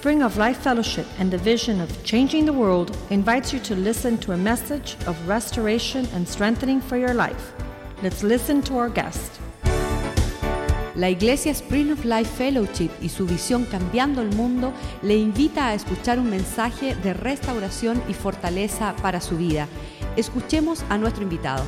Spring of Life Fellowship and the vision of changing the world invites you to listen to a message of restoration and strengthening for your life. Let's listen to our guest. La Iglesia Spring of Life Fellowship y su visión Cambiando el Mundo le invita a escuchar un mensaje de restauración y fortaleza para su vida. Escuchemos a nuestro invitado.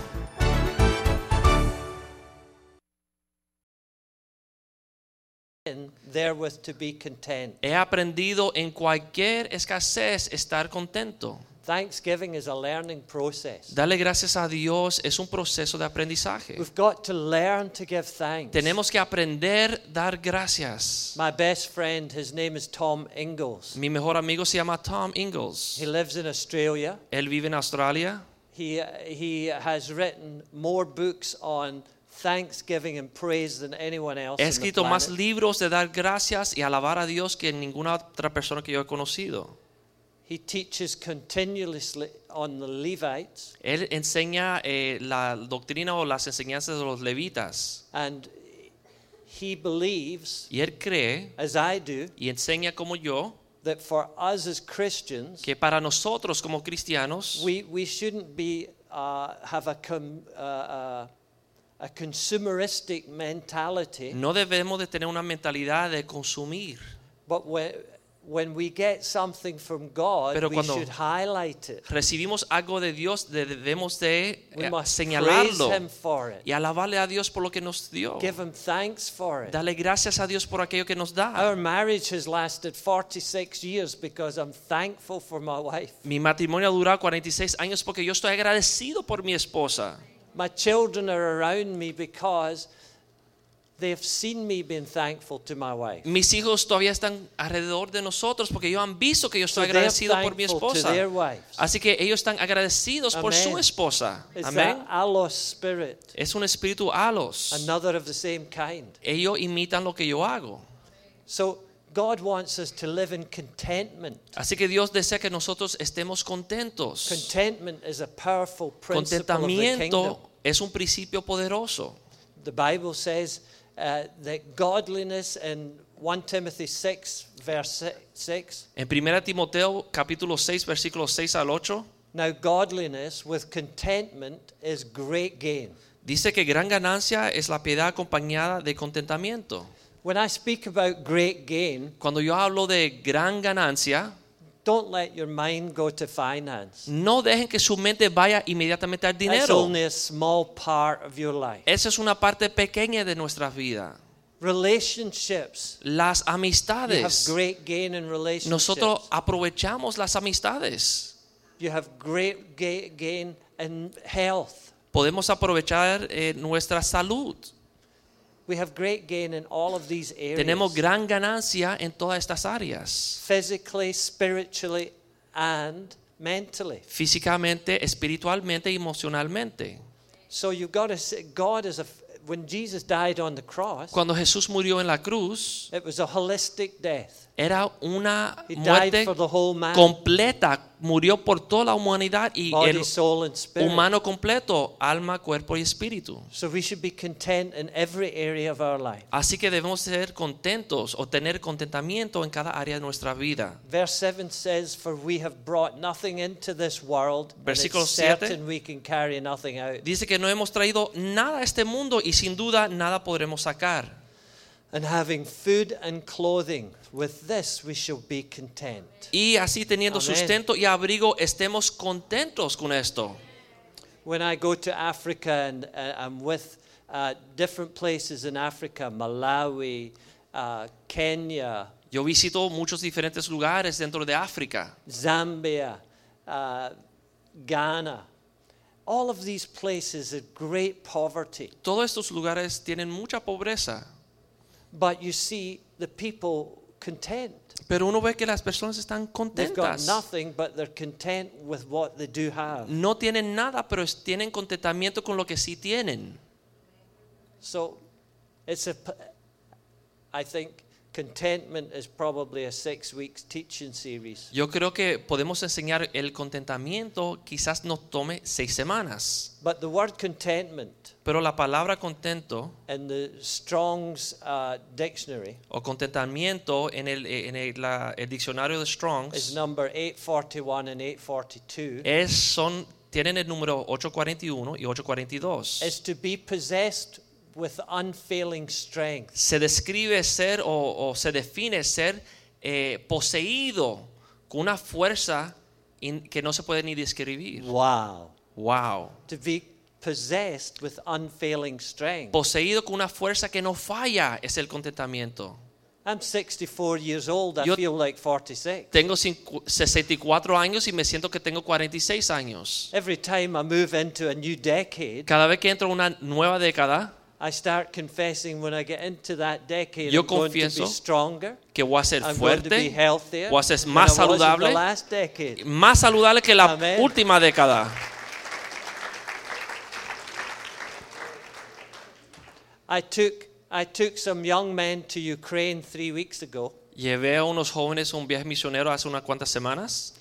There was to be content. He aprendido en cualquier escasez estar contento. Thanksgiving is a learning process. Darle gracias a Dios es un proceso de aprendizaje. We've got to learn to give thanks. Tenemos que aprender dar gracias. My best friend, his name is Tom Ingalls. Mi mejor amigo se llama Tom Ingalls. He lives in Australia. Él vive en Australia. He has written more books on Thanksgiving and praise than anyone else. He escrito más libros de dar gracias y alabar a Dios que ninguna otra persona que yo he conocido. He teaches continuously on the Levites. Él enseña la doctrina o las enseñanzas de los levitas. And he believes, y él cree, as I do, y enseña como yo, that for us as Christians, que para nosotros como cristianos, we shouldn't be have a consumeristic mentality. No debemos de tener una mentalidad de consumir. But when we get something from God, pero we should highlight it. Recibimos algo de Dios, debemos de señalarlo y alabarle a Dios por lo que nos dio. Give him thanks for it. Dale gracias a Dios por aquello que nos da. Our marriage has lasted 46 years because I'm thankful for my wife. Mi matrimonio ha durado 46 años porque yo estoy agradecido por mi esposa. My children are around me because they've seen me being thankful to my wife. Mis hijos todavía están alrededor de nosotros porque ellos han visto que yo estoy agradecido por mi esposa. Así que ellos están agradecidos por su esposa. Amén. Es un espíritu alos. Another of the same kind. Ellos imitan lo que yo hago. So God wants us to live in contentment. Así que Dios desea que nosotros estemos contentos. Contentment is a powerful principle. Contentamiento es un principio poderoso. The Bible says that godliness in 1 Timothy 6 verse 6. En 1 Timoteo capítulo 6 versículos 6 al 8. Now godliness with contentment is great gain. Dice que gran ganancia es la piedad acompañada de contentamiento. When I speak about great gain, cuando yo hablo de gran ganancia, don't let your mind go to finance. No dejen que su mente vaya inmediatamente al dinero. That's only a small part of your life. Esa es una parte pequeña de nuestra vida. Relationships. Las amistades. You have great gain in relationships. Nosotros aprovechamos las amistades. You have great gain in health. Podemos aprovechar nuestra salud. We have great gain in all of these areas. Tenemos gran ganancia en todas estas áreas. Physically, spiritually, and mentally. Físicamente, espiritualmente y emocionalmente. So you've got to say, God is a when Jesus died on the cross. Cuando Jesús murió en la cruz, it was a holistic death. Era una muerte completa. Murió por toda la humanidad y body, el soul, and spirit. Humano completo, alma, cuerpo y espíritu. So we should be content in every area of our life. Así que debemos ser contentos o tener contentamiento en cada área de nuestra vida. Verse 7 says, "For we have brought nothing into this world, Versículo 7, and we can carry nothing out." Dice que no hemos traído nada a este mundo y sin duda nada podremos sacar. And having food and clothing, with this we shall be content. Y así teniendo Amen. Sustento y abrigo estemos contentos con esto. When I go to Africa and I'm with different places in Africa, Malawi, Kenya. Yo visito muchos diferentes lugares dentro de África. Zambia, Ghana. All of these places are great poverty. Todos estos lugares tienen mucha pobreza. But you see the people content. Pero uno ve que las personas están contentas. They've got nothing, but they're content with what they do have. No tienen nada, pero tienen contentamiento con lo que sí tienen. So I think Contentment is probably a 6 weeks teaching series. Yo creo que podemos enseñar el contentamiento, quizás nos tome 6 semanas. But the word contentment, pero la palabra contento, in the Strong's dictionary, o contentamiento en el diccionario de Strong's, is number 841 and 842. Tienen el número 841 y 842. Is to be possessed with unfailing strength. Se describe ser o se define ser poseído con una fuerza que no se puede ni describir. Wow. To be possessed with unfailing strength. Poseído con una fuerza que no falla es el contentamiento. I'm 64 years old. I feel like 46. Tengo 64 años y me siento que tengo 46 años. Every time I move into a new decade, cada vez que entro a una nueva década, I start confessing when I get into that decade, I'm going to be stronger, que voy a ser fuerte, I'm going to be healthier, voy a ser más saludable que la última década. I took some young men to Ukraine 3 weeks ago. Llevé a unos jóvenes a un viaje misionero hace unas cuantas semanas.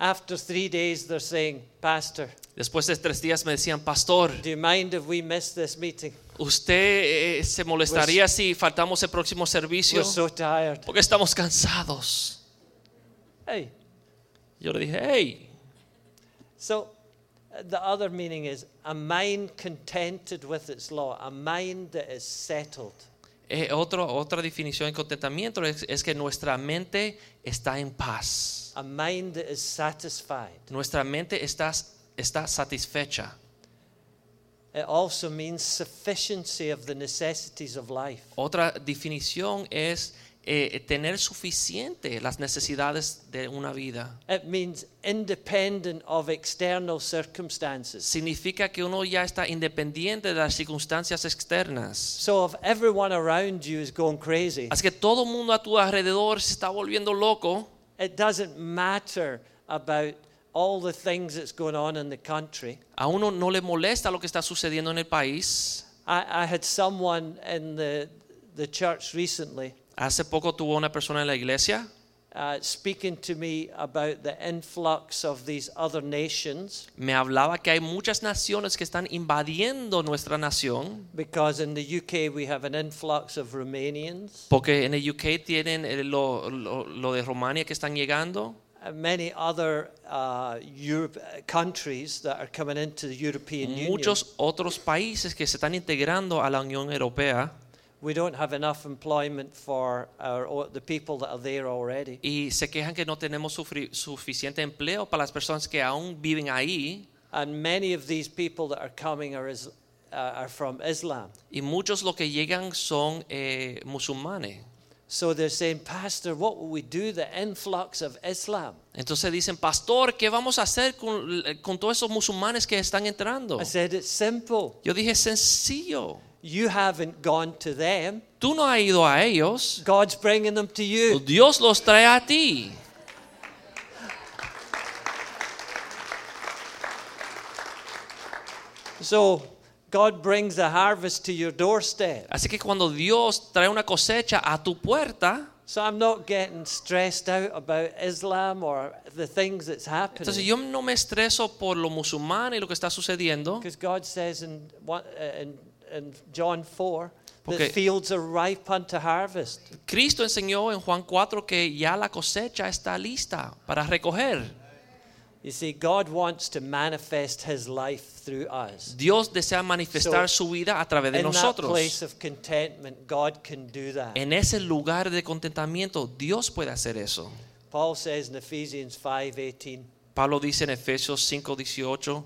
After 3 days, they're saying, "Pastor." Después de 3 días me decían, "Pastor, do you mind if we miss this meeting? ¿Usted se molestaría si faltamos el próximo servicio? We're so tired. Porque estamos cansados." Hey. Yo le dije, "Hey." So the other meaning is a mind contented with its law, a mind that is settled. Otra definición de contentamiento es que nuestra mente está en paz. A mind that is satisfied. Nuestra mente está satisfecha. It also means sufficiency of the necessities of life. Otra definición es tener suficiente las necesidades de una vida. It means independent of external circumstances. Significa que uno ya está independiente de las circunstancias externas. So if everyone around you is going crazy, así que todo el mundo a tu alrededor se está volviendo loco. It doesn't matter about all the things that's going on in the country. A uno no le molesta lo que está sucediendo en el país. I had someone in the church recently. Hace poco tuvo una persona en la iglesia speaking to me about the influx of these other nations. Me hablaba que hay muchas naciones que están invadiendo nuestra nación. Because in the UK we have an influx of Romanians. Porque en el UK tienen lo de Rumania que están llegando. Many other countries that are coming into the European Union. Muchos otros países que se están integrando a la Unión Europea. We don't have enough employment for the people that are there already. Y se quejan que no tenemos suficiente empleo para las personas que aún viven ahí. And many of these people that are coming are from Islam. Y muchos los que llegan son musulmanes. So they're saying, "Pastor, what will we do? The influx of Islam." Entonces dicen, "Pastor, ¿qué vamos a hacer con todos esos musulmanes que están entrando?" I said, "It's simple." Yo dije, sencillo. You haven't gone to them. Tú no has ido a ellos. God's bringing them to you. Dios los trae a ti. So God brings a harvest to your doorstep. Así que cuando Dios trae una cosecha a tu puerta. So I'm not getting stressed out about Islam or the things that's happening. Entonces yo no me estreso por lo musulmán y lo que está sucediendo. Because God says in John 4 the fields are ripe unto harvest. Cristo enseñó en Juan 4 que ya la cosecha está lista para recoger. You see, God wants to manifest his life through us. Dios desea manifestar su vida a través de nosotros. In that place of contentment, God can do that. En ese lugar de contentamiento, Dios puede hacer eso. Paul says in Ephesians 5:18. Pablo dice en Efesios 5:18.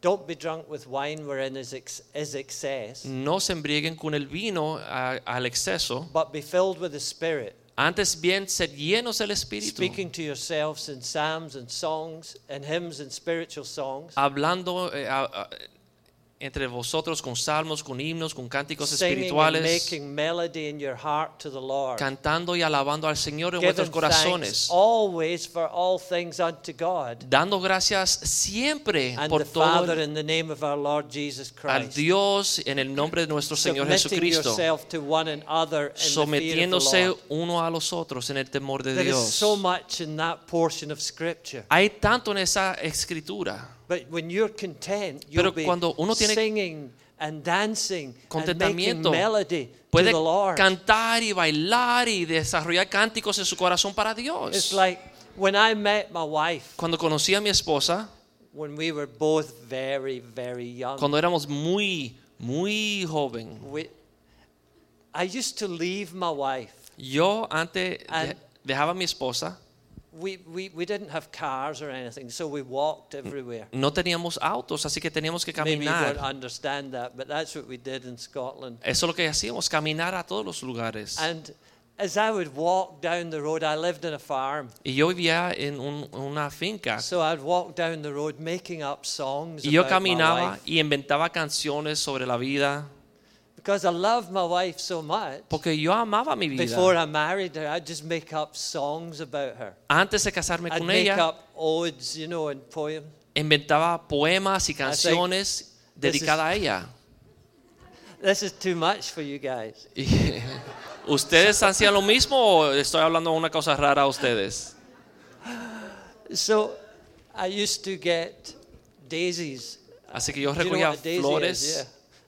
Don't be drunk with wine wherein is excess. No se embriaguen con el vino al exceso. But be filled with the Spirit. Antes bien sed llenos del Espíritu. Speaking to yourselves in psalms and songs and hymns and spiritual songs. Hablando entre vosotros con salmos, con himnos, con cánticos espirituales, cantando y alabando al Señor en vuestros corazones, dando gracias siempre por todo al Dios en el nombre de nuestro Señor Jesucristo, sometiéndose uno a los otros en el temor de Dios. Hay tanto en esa escritura. But when you're content, you'll be singing and dancing and making melody to the Lord. Puede cantar y bailar y desarrollar cánticos en su corazón para Dios. It's like when I met my wife. Cuando conocí a mi esposa. When we were both very, very young. Cuando éramos muy, muy joven. I used to leave my wife. Yo antes dejaba a mi esposa. We didn't have cars or anything, so we walked everywhere. No teníamos autos, así que teníamos que caminar. Maybe you don't understand that, but that's what we did in Scotland. Eso es lo que hacíamos, caminar a todos los lugares. And as I would walk down the road, I lived in a farm. Y yo vivía en una finca. So I'd walk down the road making up songs. Y yo caminaba y inventaba canciones sobre la vida. Because I loved my wife so much. Porque yo amaba mi vida. Before I married her, I'd just make up songs about her. Antes de casarme con ella, I'd make up odes, you know, and poems. Inventaba poemas y canciones dedicadas a ella. This is too much for you guys. ¿Ustedes hacían lo mismo o estoy hablando una cosa rara a ustedes? So I used to get daisies. Así que yo recogía flores.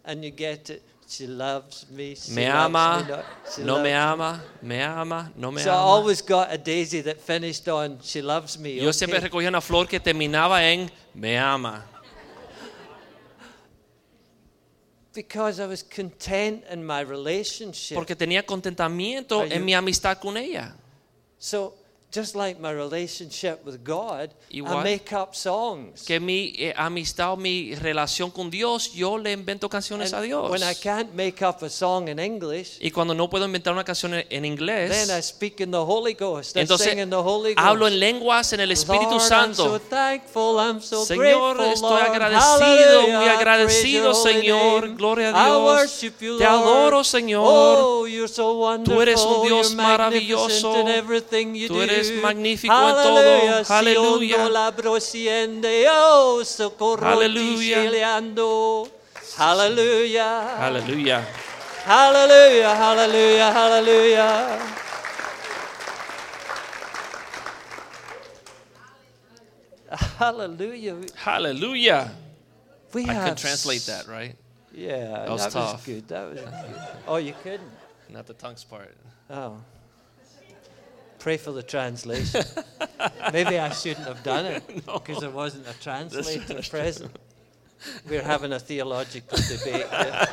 Yeah. And you get it. She loves me. Me ama, no me ama, me ama, no me ama. So I always got a daisy that finished on "She loves me." Yo siempre recogía una flor que terminaba en "me ama." Because I was content in my relationship. Porque tenía contentamiento en mi amistad con ella. So just like my relationship with God, I make up songs. Que mi amistad o mi relación con Dios, yo le invento canciones a Dios. When I can't make up a song in English, y cuando no puedo inventar una canción en inglés, then I speak in the Holy Ghost. Entonces, I sing in the Holy Ghost. Hablo en lenguas en el Espíritu Lord, Santo. I'm so thankful, I'm so Señor, grateful, estoy agradecido, Lord. Muy agradecido, Señor. Name. Gloria a Dios. Te Lord. Adoro, Señor. Oh, you're so wonderful. Tú eres un Dios maravilloso. Tú eres magnífico en todo. Aleluya. Hallelujah. I can translate that, right? Yeah, that was good. Oh, you couldn't. Not the tongues part. Oh. Pray for the translation. Maybe I shouldn't have done it because there wasn't a translator present. We're having a theological debate here.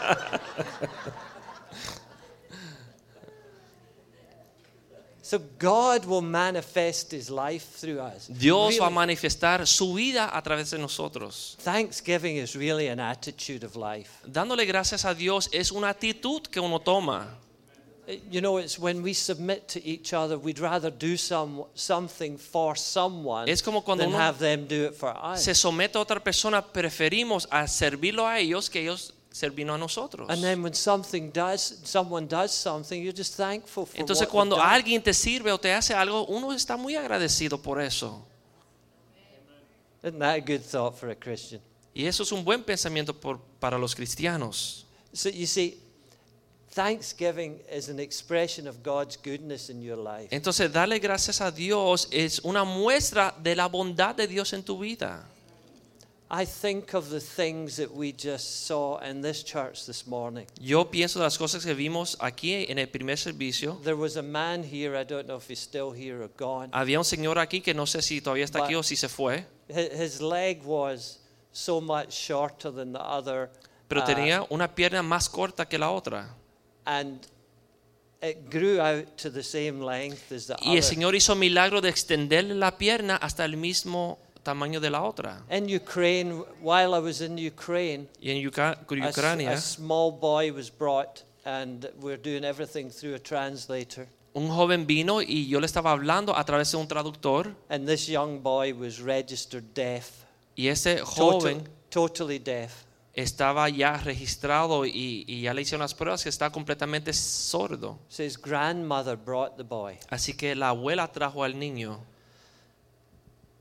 So God will manifest His life through us. Dios va a manifestar su vida a través de nosotros. Thanksgiving is really an attitude of life. Dándole gracias a Dios es una actitud que uno toma. You know, it's when we submit to each other, we'd rather do something for someone than have them do it for us. Se somete a otra persona, preferimos a servirlo a ellos que ellos servirnos a nosotros. And then when someone does something, you're just thankful for it. Entonces cuando alguien te sirve o te hace algo, uno está muy agradecido por eso. Isn't that a good thought for a Christian? Y eso es un buen pensamiento para los cristianos. So you see, Thanksgiving is an expression of God's goodness in your life. Entonces, darle gracias a Dios es una muestra de la bondad de Dios en tu vida. I think of the things that we just saw in this church this morning. Yo pienso de las cosas que vimos aquí en el primer servicio. There was a man here, I don't know if he's still here or gone. Había un señor aquí que no sé si todavía está aquí o si se fue. His leg was so much shorter than the other. Pero tenía una pierna más corta que la otra. And it grew out to the same length as the other. Y el Señor hizo milagro de extenderle la pierna hasta el mismo tamaño de la otra. In Ukraine, while I was in Ukraine, a small boy was brought, and we're doing everything through a translator. Un joven vino y yo le estaba hablando a través de un traductor. And this young boy was registered deaf. Y ese joven totally deaf. estaba ya registrado y ya le hicieron las pruebas que está completamente sordo. So his grandmother brought the boy. Así que la abuela trajo al niño.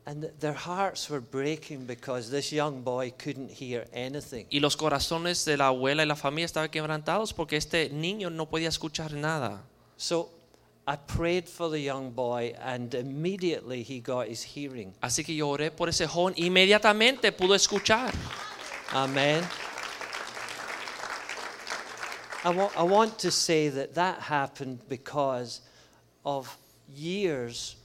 And their hearts were breaking because this young boy couldn't hear anything. Y los corazones de la abuela y la familia estaban quebrantados porque este niño no podía escuchar nada. So I prayed for the young boy and immediately he got his hearing. Así que yo oré por ese joven, inmediatamente pudo escuchar. Amen. I want to say that happened because of years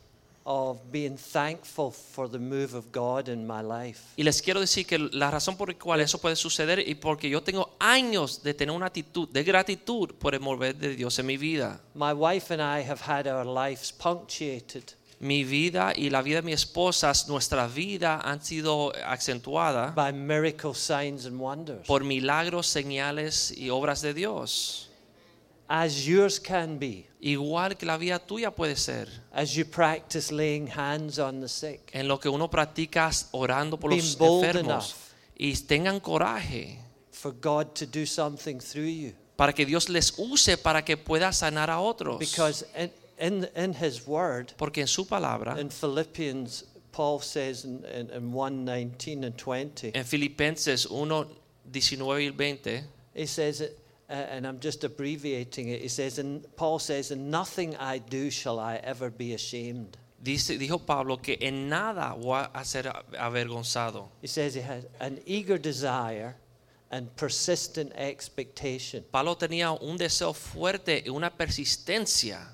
of being thankful for the move of God in my life. Y les quiero decir que la razón por la cual eso puede suceder y porque yo tengo años de tener una actitud de gratitud por el mover de Dios en mi vida. My wife and I have had our lives punctuated. Mi vida y la vida de mi esposa, nuestra vida han sido acentuada by miracle signs and wonders. Por milagros, señales y obras de Dios. As yours can be. Igual que la vida tuya puede ser. As you practice laying hands on the sick. En lo que uno practica orando por los enfermos. Y tengan coraje. For God to do something through you. Para que Dios les use para que pueda sanar a otros. Because in His Word. Porque en su palabra. In Philippians, Paul says in 1:19 and 20. En Filipenses 1:19 y 20. He says it. And I'm just abbreviating it. He says, and Paul says, "In nothing I do shall I ever be ashamed." Dijo Pablo que en nada voy a ser avergonzado. He says he had an eager desire and persistent expectation. Pablo tenía un deseo fuerte y una persistencia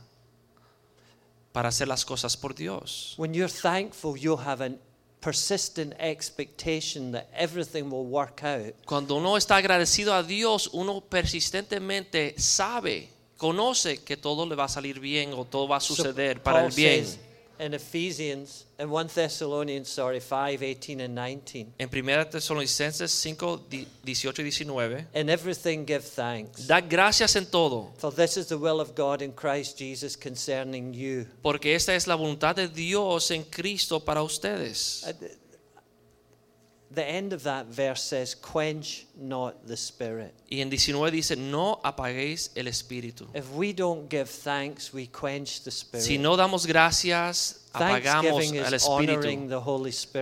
para hacer las cosas por Dios. When you're thankful, you'll have an persistent expectation that everything will work out. Cuando uno está agradecido a Dios, uno persistentemente sabe, conoce que todo le va a salir bien o todo va a suceder para el bien. In Ephesians, in 1 Thessalonians, 5:18 and 19. En 1 Tesalonicenses 5:18 y 19. In everything give thanks. Da gracias en todo. For this is the will of God in Christ Jesus concerning you. Porque esta es la voluntad de Dios en Cristo para ustedes. The end of that verse says, "Quench not the spirit." Y en 19 dice, "No apaguéis el espíritu." If we don't give thanks, we quench the spirit. Si no damos gracias, apagamos al espíritu.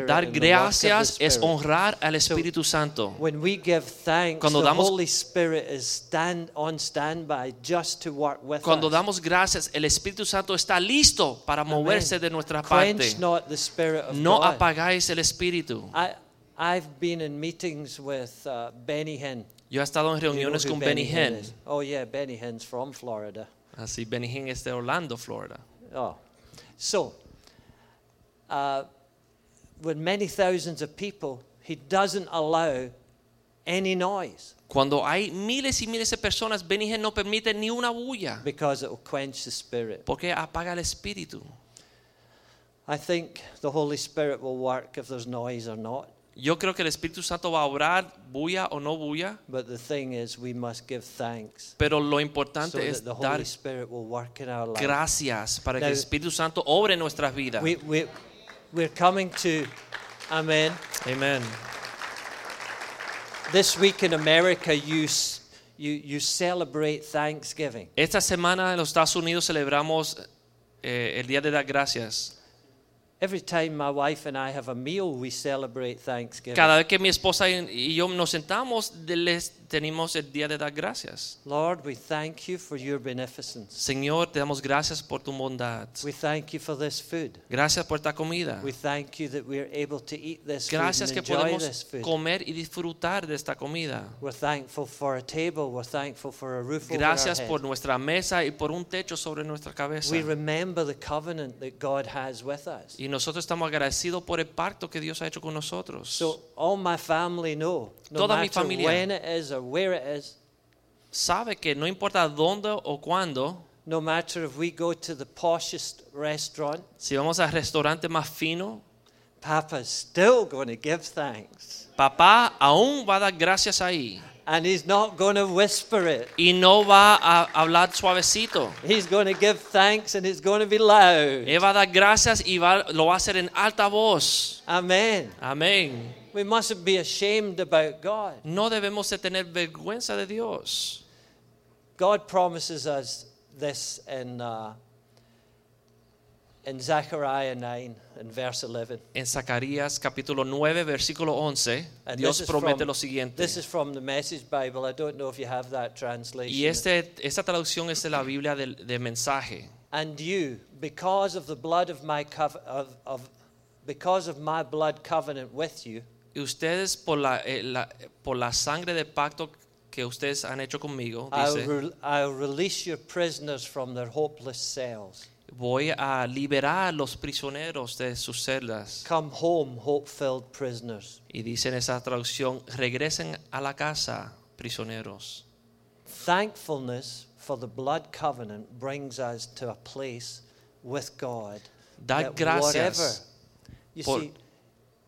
Dar gracias es honrar al Espíritu Santo. When we give thanks, cuando damos, the Holy Spirit is on standby just to work with cuando us. Damos gracias, el Espíritu Santo está listo para Amen. Moverse de nuestra parte. Quench not the spirit of no God. Apagáis el espíritu. I've been in meetings with Benny Hinn. Yo he estado en reuniones con Benny Hinn. Oh yeah, Benny Hinn's from Florida. Así, Benny Hinn es de Orlando, Florida. Oh, so with many thousands of people, he doesn't allow any noise. Cuando hay miles y miles de personas, Benny Hinn no permite ni una bulla. Because it will quench the spirit. Porque apaga el espíritu. I think the Holy Spirit will work if there's noise or not. Yo creo que el Espíritu Santo va a obrar, bulla o no bulla. But the thing is, we must give thanks. Pero lo importante es dar gracias para que el Espíritu Santo obre en nuestras vidas. We're coming to, amen. Amen. This week in America, you celebrate Thanksgiving. Esta semana en los Estados Unidos celebramos el Día de dar gracias. Every time my wife and I have a meal, we celebrate Thanksgiving. Cada vez que mi esposa y yo nos sentamos, les tenemos el día de dar gracias. Lord, we thank you for your beneficence. Señor, te damos gracias por tu bondad. We thank you for this food. Gracias por esta comida. We thank you that we are able to eat this food. Gracias que podemos comer y disfrutar de esta comida. We're thankful for a table. We're thankful for a roof over our head. Gracias por nuestra mesa y por un techo sobre nuestra cabeza. We remember the covenant that God has with us. Y nosotros estamos agradecidos por el pacto que Dios ha hecho con nosotros. So all my family know, no matter when it is or where it is, sabe que no importa dónde o cuándo, no matter if we go to the poshest restaurant, si vamos al restaurante más fino, Papa's still going to give thanks. Papá aún va a dar gracias ahí. And he's not going to whisper it. Y no va a hablar suavecito. He's going to give thanks and it's going to be loud. Él va a dar gracias y lo va a hacer en alta voz. Amén. Amén. We mustn't be ashamed about God. No debemos de tener vergüenza de Dios. God promises us this in Zechariah 9 and verse 11. En Zacarías capítulo 9 versículo 11, and Dios promete lo siguiente. This is from the Message Bible. I don't know if you have that translation. Y esta traducción es de la Biblia del mensaje. And you, because of the blood of my covenant because of my blood covenant with you. Y ustedes por la sangre del pacto que ustedes han hecho conmigo, dice, I'll release your prisoners from their hopeless cells. Voy a liberar los prisioneros de sus celdas. Come home, hope-filled prisoners. Y dice en esa traducción, regresen a la casa, prisioneros. Thankfulness for the blood covenant brings us to a place with God. Dar gracias.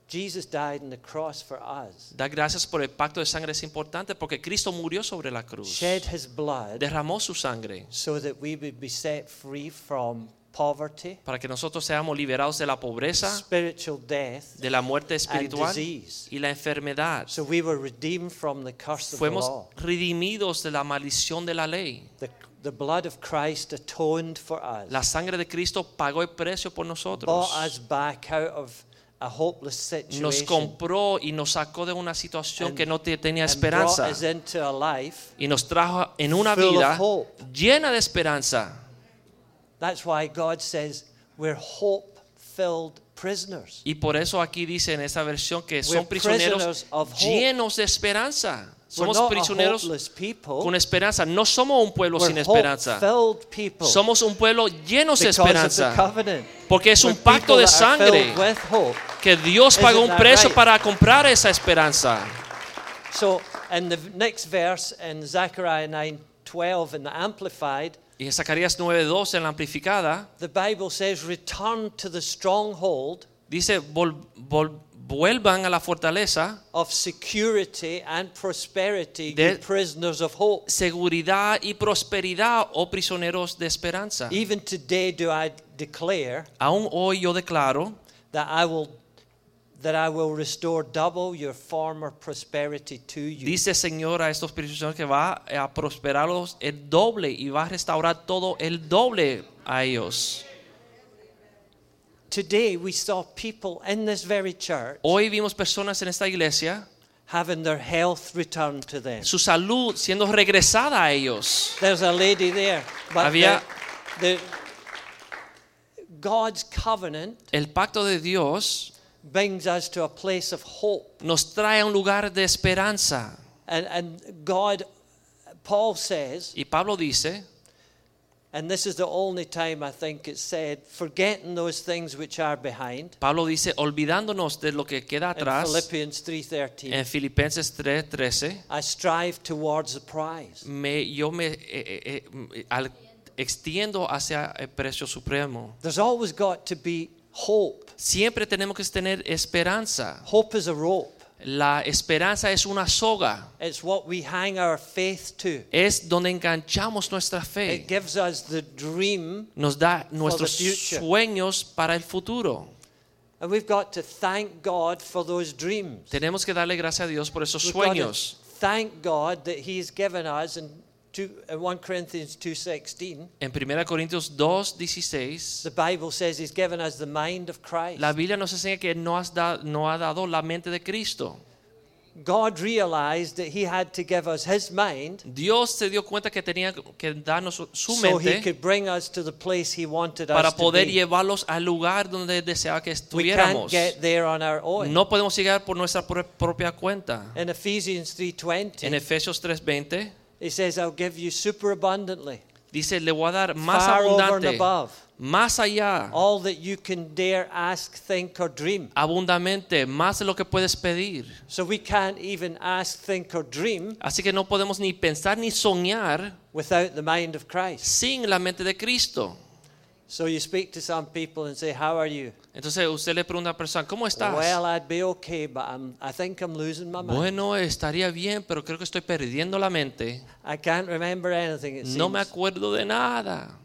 Jesus died on the cross for us. Da gracias por el pacto de sangre es importante porque Cristo murió sobre la cruz. Shed his blood. Derramó su sangre. So that we would be set free from poverty. Para que nosotros seamos liberados de la pobreza, spiritual death, de la muerte espiritual y la enfermedad. So we were redeemed from the curse of the law. Fuimos redimidos de la maldición de la ley. The blood of Christ atoned for us. La sangre de Cristo pagó el precio por nosotros. Bought us back out of a hopeless situation. Nos compró y nos sacó de una situación que no tenía esperanza y nos trajo en una vida llena de esperanza. That's why God says we're hope-filled prisoners. Y por eso aquí dice en esta versión que son prisioneros llenos de esperanza. Somos prisioneros con esperanza. No somos un pueblo sin esperanza. Somos un pueblo lleno de esperanza. Porque es un pacto de sangre que Dios pagó un precio para comprar esa esperanza. So, in the next verse in Zechariah 9:12 in the Amplified. Y en Zacarías 9:12 en la Amplificada. The Bible says, "Return to the stronghold." Dice vuelvan a la fortaleza of security and prosperity, you prisoners of hope. Seguridad y prosperidad, oh prisioneros de esperanza. Even today do I declare, aún hoy yo declaro, that I will restore double your former prosperity to you. Dice Señor a estos prisioneros que va a prosperarlos el doble y va a restaurar todo el doble a ellos. Today we saw people in this very church. Hoy vimos personas en esta iglesia having their health returned to them. Su salud siendo regresada a ellos. There's a lady there. But God's covenant. El pacto de Dios brings us to a place of hope. Nos trae a un lugar de esperanza. And Paul says. Y Pablo dice. And this is the only time I think it said, forgetting those things which are behind. Pablo dice, olvidándonos de lo que queda atrás. In Philippians 3:13. En Filipenses 3:13. I strive towards the prize. Yo me extiendo hacia el precio supremo. There's always got to be hope. Siempre tenemos que tener esperanza. Hope is a rope. La esperanza es una soga. It's what we hang our faith to. Es donde enganchamos nuestra fe. It gives us the dream. Nos da nuestros sueños para el futuro. And we've got to thank God for those dreams. Tenemos que darle gracias a Dios por esos sueños. Thank God that He's given us in 1 Corinthians 2:16. En 1 Corintios 2:16. The Bible says he's given us the mind of Christ. La Biblia nos enseña que no ha dado la mente de Cristo. God realized that he had to give us his mind. Dios se dio cuenta que tenía que darnos su mente. So he could bring us to the place he wanted us to be. Para poder llevarlos al lugar donde deseaba que estuviéramos. We can't get there on our own. No podemos llegar por nuestra propia cuenta. En Efesios 3:20. He says, I'll give you super abundantly. Dice, le voy a dar más far abundante, over and above, más allá, all that you can dare ask, think, or dream. Abundamente, más de lo que puedes pedir. So we can't even ask, think, or dream. Así que no podemos ni pensar ni soñar without the mind of Christ. Sin la mente de Cristo. So you speak to some people and say, "How are you?" Entonces usted le pregunta a una persona, ¿cómo estás? Well, I'd be okay, but I think I'm losing my mind. Bueno, estaría bien, pero creo que estoy perdiendo la mente. I can't remember anything, it seems. No me acuerdo de nada.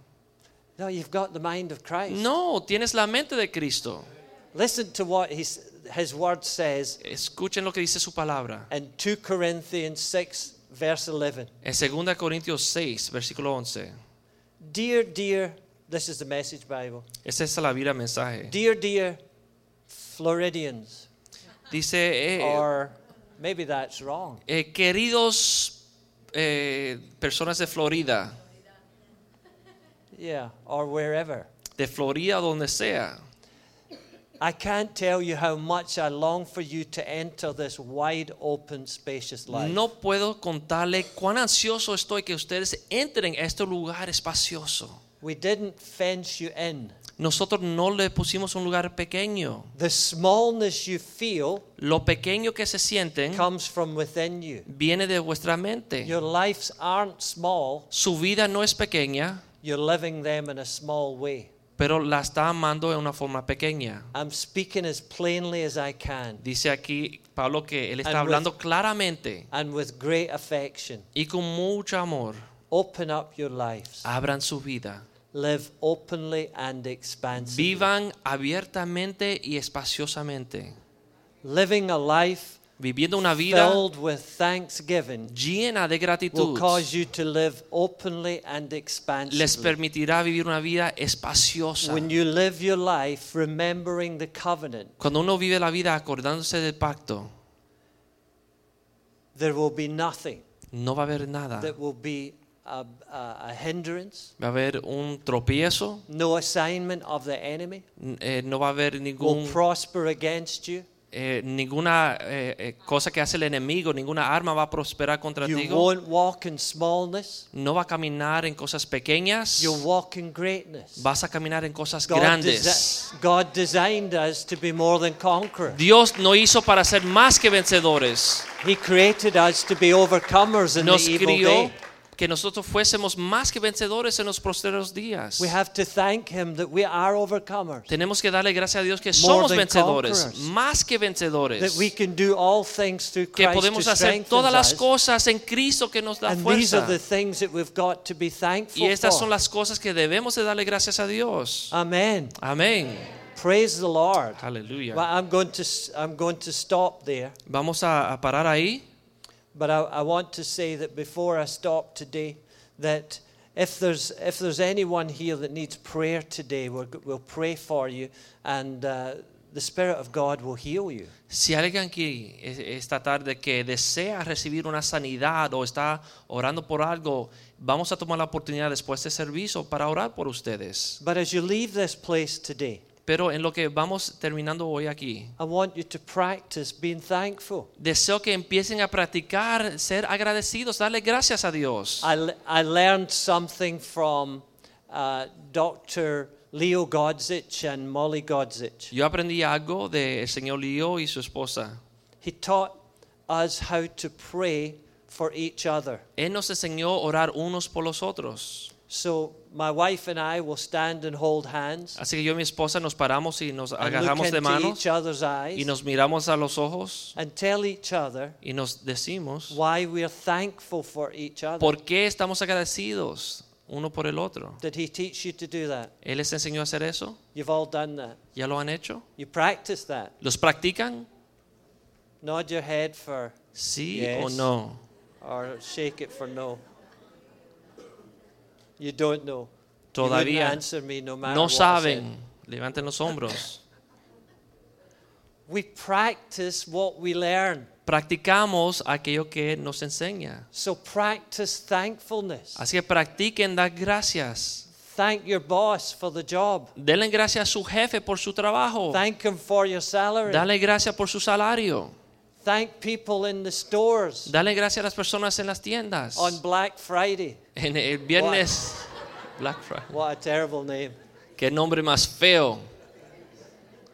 No, you've got the mind of Christ. No, tienes la mente de Cristo. Listen to what his word says. Escuchen lo que dice su palabra. In 2 Corinthians 6 verse 11. En 2 Corintios 6 versículo 11. Dear, this is the Message Bible. Esa es la Biblia mensaje. Dear Floridians. Dice or maybe that's wrong. Queridos personas de Florida. Yeah, or wherever. De Florida, donde sea. I can't tell you how much I long for you to enter this wide open spacious life. No puedo contarle cuán ansioso estoy que ustedes entren a este lugar espacioso. We didn't fence you in. Nosotros no le pusimos un lugar pequeño. The smallness you feel, lo pequeño que se sienten, comes from within you. Viene de vuestra mente. Your lives aren't small. Su vida no es pequeña. You're living them in a small way. Pero la está amando en una forma pequeña. I'm speaking as plainly as I can. Dice aquí Pablo que él está hablando claramente. And with great affection. Y con mucho amor. Open up your lives. Abran su vida. Live openly and expansively. Vivan abiertamente y espaciosamente. Living a life viviendo una vida filled with thanksgiving llena de gratitud will cause you to live openly and expansively. Les permitirá vivir una vida espaciosa. When you live your life remembering the covenant, cuando uno vive la vida acordándose del pacto, there will be nothing, no va a haber nada, that will be a hindrance, va a haber un tropiezo, no assignment of the enemy, no va a haber ningún, will prosper against you. Ninguna cosa que hace el enemigo, ninguna arma va a prosperar contra ti. No va a caminar en cosas pequeñas. Vas a caminar en cosas grandes. Dios nos hizo para ser más que vencedores. Nos crió que nosotros fuésemos más que vencedores en los próximos días. Tenemos que darle gracias a Dios que somos vencedores, más que vencedores. Que podemos hacer todas las cosas en Cristo que nos da fuerza. Y estas son las cosas que debemos de darle gracias a Dios. Amén. Amén. Praise the Lord. Hallelujah. Well, I'm going to stop there. Vamos a parar ahí. But I want to say that before I stop today, that if there's anyone here that needs prayer today, we'll pray for you, and the Spirit of God will heal you. Si alguien aquí esta tarde que desea recibir una sanidad o está orando por algo, vamos a tomar la oportunidad después de servicio para orar por ustedes. But as you leave this place today, pero en lo que vamos terminando hoy aquí, I want you to practice being thankful. Deseo que empiecen a practicar ser agradecidos, darle gracias a Dios. I learned something from Dr. Leo Godzich and Molly Godzich. Yo aprendí algo del señor Leo y su esposa. He taught us how to pray for each other. Él nos enseñó orar unos por los otros. So my wife and I will stand and hold hands. Así que yo y mi esposa nos paramos y nos agarramos de manos y nos miramos a los ojos and tell each other y nos decimos why we are thankful for each other. ¿Por qué estamos agradecidos uno por el otro? Did he teach you to do that? ¿Él les enseñó a hacer eso? You've all done that. ¿Ya lo han hecho? You practice that. ¿Los practican? Nod your head for sí yes, o no. Or shake it for no. You don't know. Todavía answer me no matter. No saben. Levanten los hombros. We practice what we learn. Practicamos aquello que nos enseña. So practice thankfulness. Así que practiquen dar gracias. Thank your boss for the job. Denle gracias a su jefe por su trabajo. Thank him for your salary. Dale gracias por su salario. Thank people in the stores. Dale gracias a las personas en las tiendas. On Black Friday. En el viernes Black Friday. What a terrible name. Qué nombre más feo.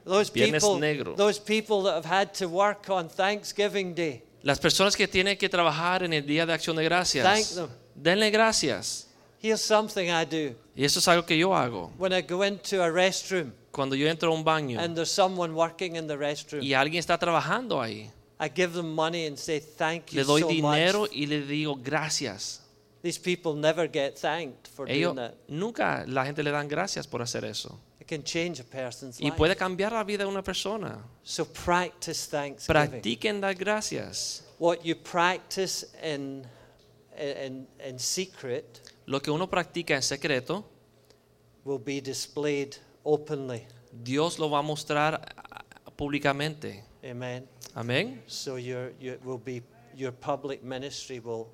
Those viernes people, negro. Those people that have had to work on Thanksgiving Day. Las personas que tienen que trabajar en el Día de Acción de Gracias. Thank them. Denle gracias. Here's something I do. Y eso es algo que yo hago. When I go into a restroom, cuando yo entro a un baño, and there's someone working in the restroom, y alguien está trabajando ahí, I give them money and say thank you so much. Le doy dinero y le digo gracias. These people never get thanked for doing that. Nunca la gente le dan gracias por hacer eso. It can change a person's life. Y puede cambiar la vida de una persona. So practice thanksgiving. Practiquen dar gracias. What you practice in secret, lo que uno practica en secreto, will be displayed openly. Dios lo va a mostrar públicamente. Amen. Amen. So your public ministry will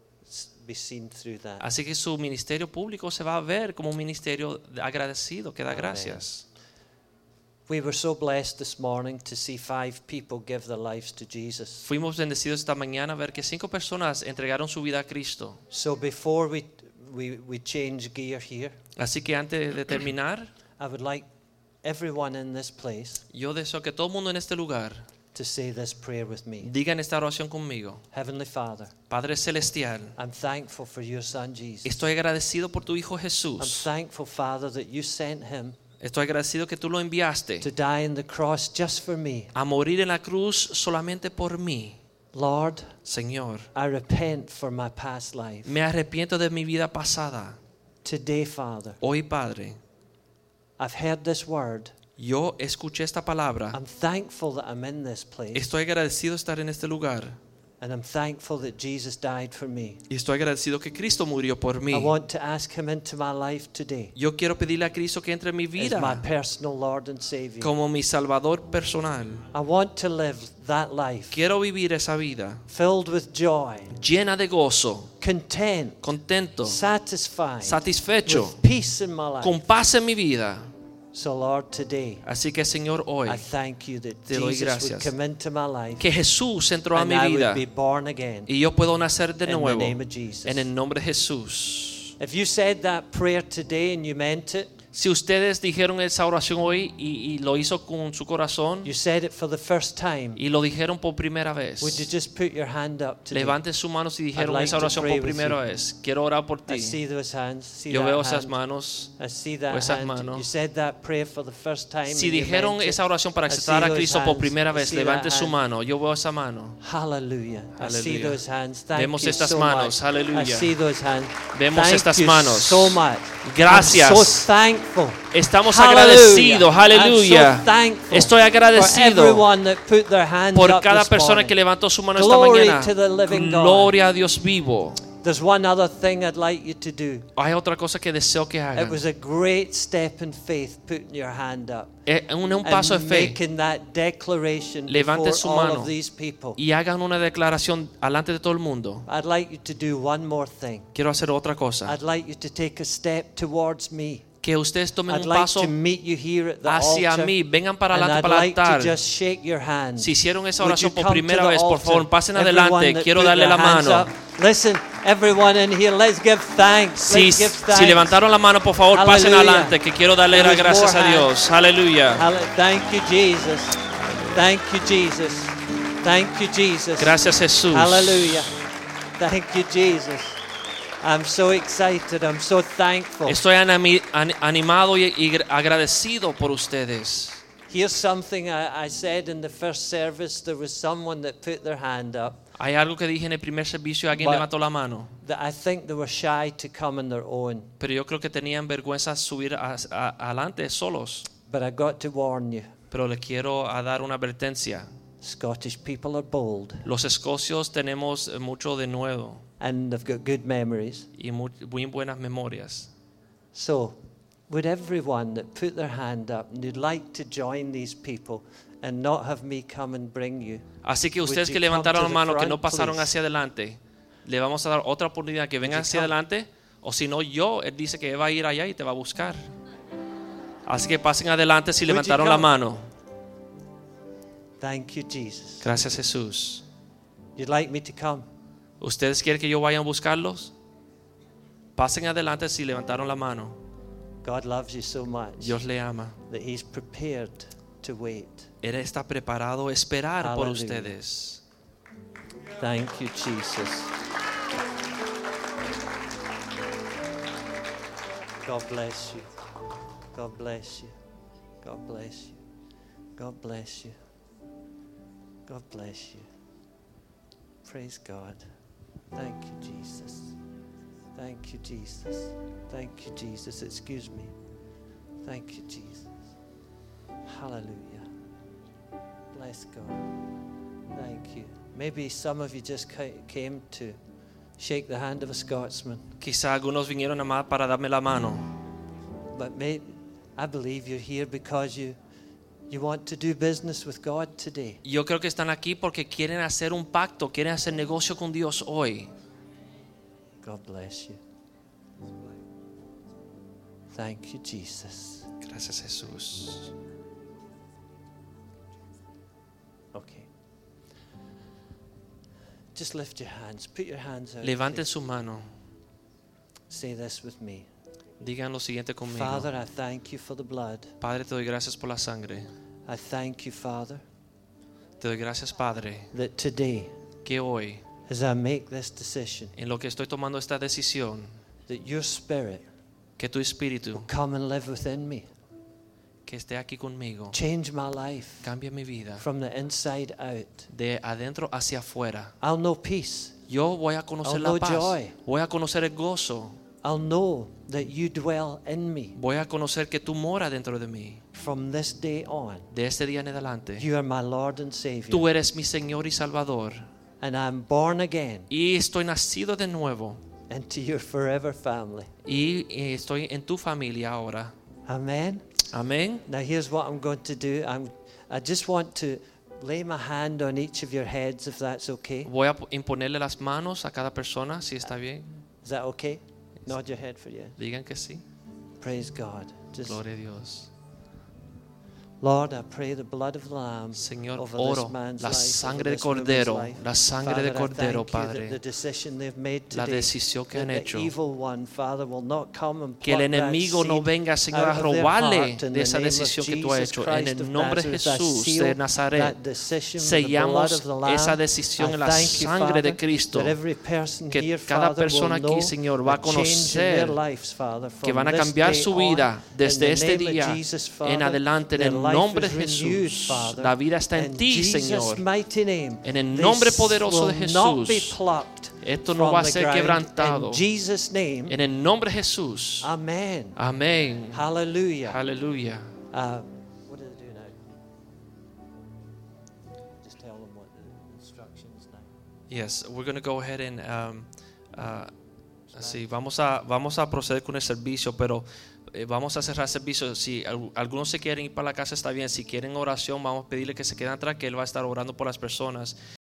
be seen through that. Así que su ministerio público se va a ver como un ministerio agradecido que da Amen. Gracias. We were so blessed this morning to see 5 people give their lives to Jesus. Fuimos bendecidos esta mañana a ver que 5 personas entregaron su vida a Cristo. So before we change gear here. Así que antes de terminar, I would like everyone in this place. Yo deseo que todo el mundo en este lugar to say this prayer with me. Digan esta oración conmigo. Heavenly Father, Padre celestial, I'm thankful for your son Jesus. Estoy agradecido por tu hijo Jesús. I'm thankful, Father, that you sent him. Estoy agradecido que tú lo enviaste. To die on the cross just for me. A morir en la cruz solamente por mí. Lord, Señor, I repent for my past life. Me arrepiento de mi vida pasada. Today, Father, hoy, Padre, I've heard this word. Yo escuché esta palabra. I'm thankful that I'm in this place. Estoy agradecido de estar en este lugar. And I'm thankful that Jesus died for me. Y estoy agradecido que Cristo murió por mí. I want to ask him into my life today. Yo quiero pedirle a Cristo que entre en mi vida. As my personal Lord and Savior. Como mi Salvador personal. I want to live that life. Quiero vivir esa vida. Filled with joy. Llena de gozo. Content. Contento. Satisfied. Satisfecho. With peace in my life. Con paz en mi vida. So Lord, today, así que Señor, hoy I thank you that te doy gracias que Jesús entró a mi vida y yo puedo nacer de nuevo en el nombre de Jesús. If you said that prayer today and you meant it, si ustedes dijeron esa oración hoy y lo hizo con su corazón, you said it for the first time, y lo dijeron por primera vez, would you just put your hand up today? Levanten sus manos y dijeron esa oración por primera vez. Quiero orar por ti. I see those hands, see yo veo esas manos. I see that esas hand. Manos. You said that prayer for the first time, si dijeron esa oración para aceptar a Cristo hands, por primera vez, levanten su mano. Yo veo esa mano. Aleluya. Vemos estas manos. Aleluya. Vemos estas manos. Gracias. Estamos agradecidos. Aleluya. Estoy agradecido por cada persona que levantó su mano esta mañana. Gloria a Dios vivo. There's one other thing I'd like you to do. Hay otra cosa que deseo que hagan. It was a great step in faith putting your hand up. Un paso de fe. Making that declaration before all of these people. Y hagan una declaración delante de todo el mundo. I'd like you to do one more thing. Quiero hacer otra cosa. I'd like you to take a step towards me. Que ustedes tomen un paso hacia mí. Vengan para adelante para el altar. Si hicieron esa oración por primera vez, por favor, pasen adelante. Quiero darle la mano. Si levantaron la mano, por favor, pasen adelante, que quiero darle las gracias a Dios. Aleluya. Gracias, Jesús. Aleluya. Thank you, Jesus. I'm so excited. I'm so thankful. Estoy animado y agradecido por ustedes. Here's something I said in the first service. There was someone that put their hand up. Hay algo que dije en el primer servicio, alguien levantó la mano. I think they were shy to come on their own. Pero yo creo que tenían vergüenza subir adelante solos. But I got to warn you. Pero le quiero dar una advertencia. Scottish people are bold. Los escocios tenemos mucho de nuevo. And they've got good memories. Y muy buenas memorias. So, would everyone that put their hand up and you'd like to join these people and not have me come and bring you? Así que ustedes que levantaron la mano, que no pasaron hacia adelante, le vamos a dar otra oportunidad que vengan hacia adelante, o si no yo, él dice que va a ir allá y te va a buscar. Así que pasen adelante si levantaron la mano. Thank you, Jesus. Gracias, Jesús. You'd like me to come? ¿Ustedes quieren que yo vaya a buscarlos? Pasen adelante si levantaron la mano. God loves you so much. Dios le ama. That he's prepared to wait. Él está preparado a esperar Hallelujah. Por ustedes. Thank you, Jesus. God bless you. God bless you. God bless you. God bless you. God bless you. Praise God. Thank you, Jesus. Thank you, Jesus. Thank you, Jesus. Excuse me. Thank you, Jesus. Hallelujah. Bless God. Thank you. Maybe some of you just came to shake the hand of a Scotsman. Quizá algunos vinieron nada más para darme la mano. But maybe, I believe you're here because you want to do business with God today. Yo creo que están aquí porque quieren hacer un pacto, quieren hacer negocio con Dios hoy. God bless you. Thank you, Jesus. Gracias, Jesús. Okay. Just lift your hands. Put your hands out. Levanten su mano. Say this with me. Digan lo siguiente conmigo. Father, I thank you for the blood. Padre, te doy gracias por la sangre. I thank you, Father. Te doy gracias, Padre. That today, que hoy, as I make this decision, en lo que estoy tomando esta decisión, that your spirit, que tu espíritu, will come and live within me. Que esté aquí conmigo. Change my life. Cambia mi vida. From the inside out. De adentro hacia afuera. I'll know peace. Yo voy a conocer la paz. Joy. Voy a conocer el gozo. I'll know that you dwell in me. Voy a conocer que tú moras dentro de mí. From this day on, de este día en adelante, you are my Lord and Savior. Tú eres mi Señor y Salvador. And I'm born again. Y estoy nacido de nuevo. Into your forever family. Y estoy en tu familia ahora. Amen. Amen. Now here's what I'm going to do. I just want to lay my hand on each of your heads, if that's okay. Voy a imponerle las manos a cada persona, si está bien. Is that okay? Nod your head for you. Digan que sí. Praise God. Just Gloria a Dios. Lord, I pray the blood of the Lamb, Señor, over this man's life, la sangre de cordero, la sangre de cordero, Padre. La decisión que han hecho. Que el enemigo no venga, Señor, a robarle de esa decisión que tú has hecho. En el nombre de Jesús de Nazaret, sellamos esa decisión en la sangre de Cristo. Que cada persona aquí, Señor, va a conocer que van a cambiar su vida desde este día en adelante, en el nombre de Jesús. La vida está en ti, Señor. En el nombre poderoso de Jesús, esto no va a ser quebrantado. En el nombre de Jesús. Amén. Amén. Aleluya. Aleluya. Yes, we're going to go ahead and así vamos a proceder con el servicio, pero vamos a cerrar servicio. Si algunos se quieren ir para la casa, está bien. Si quieren oración, vamos a pedirle que se queden atrás, que él va a estar orando por las personas.